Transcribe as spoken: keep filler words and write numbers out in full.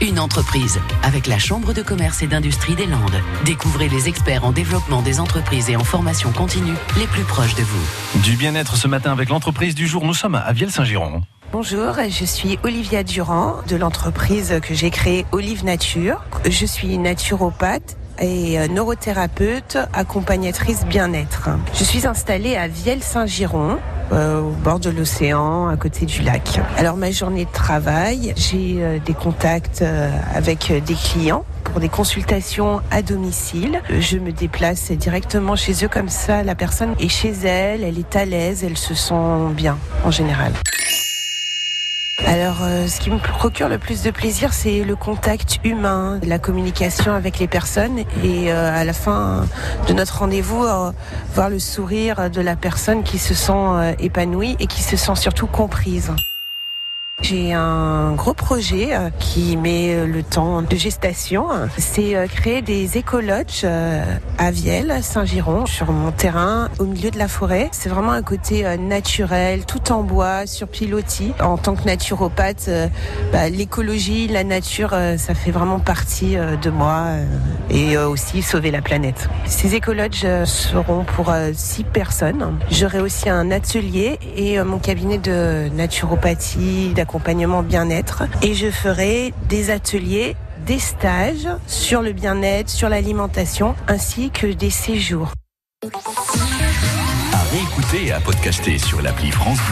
une entreprise, avec la Chambre de commerce et d'industrie des Landes. Découvrez les experts en développement des entreprises et en formation continue les plus proches de vous. Du bien-être ce matin avec l'entreprise du jour, nous sommes à Vielle-Saint-Girons. Bonjour, je suis Olivia Durand de l'entreprise que j'ai créée Olive Nature. Je suis naturopathe et neurothérapeute, accompagnatrice bien-être. Je suis installée à Vielle-Saint-Girons, euh, au bord de l'océan, à côté du lac. Alors ma journée de travail, j'ai euh, des contacts euh, avec des clients pour des consultations à domicile. Je me déplace directement chez eux, comme ça la personne est chez elle, elle est à l'aise, elle se sent bien en général. Alors, euh, ce qui me procure le plus de plaisir, c'est le contact humain, la communication avec les personnes et euh, à la fin de notre rendez-vous, euh, voir le sourire de la personne qui se sent euh, épanouie et qui se sent surtout comprise. J'ai un gros projet qui met le temps de gestation. C'est créer des écolodges à Vielle-Saint-Girons, sur mon terrain, au milieu de la forêt. C'est vraiment un côté naturel, tout en bois, sur pilotis. En tant que naturopathe, bah, l'écologie, la nature, ça fait vraiment partie de moi et aussi sauver la planète. Ces écolodges seront pour six personnes. J'aurai aussi un atelier et mon cabinet de naturopathie, d'accompagnement accompagnement bien-être, et je ferai des ateliers, des stages sur le bien-être, sur l'alimentation, ainsi que des séjours. À réécouter et à podcaster sur l'appli France Bleu.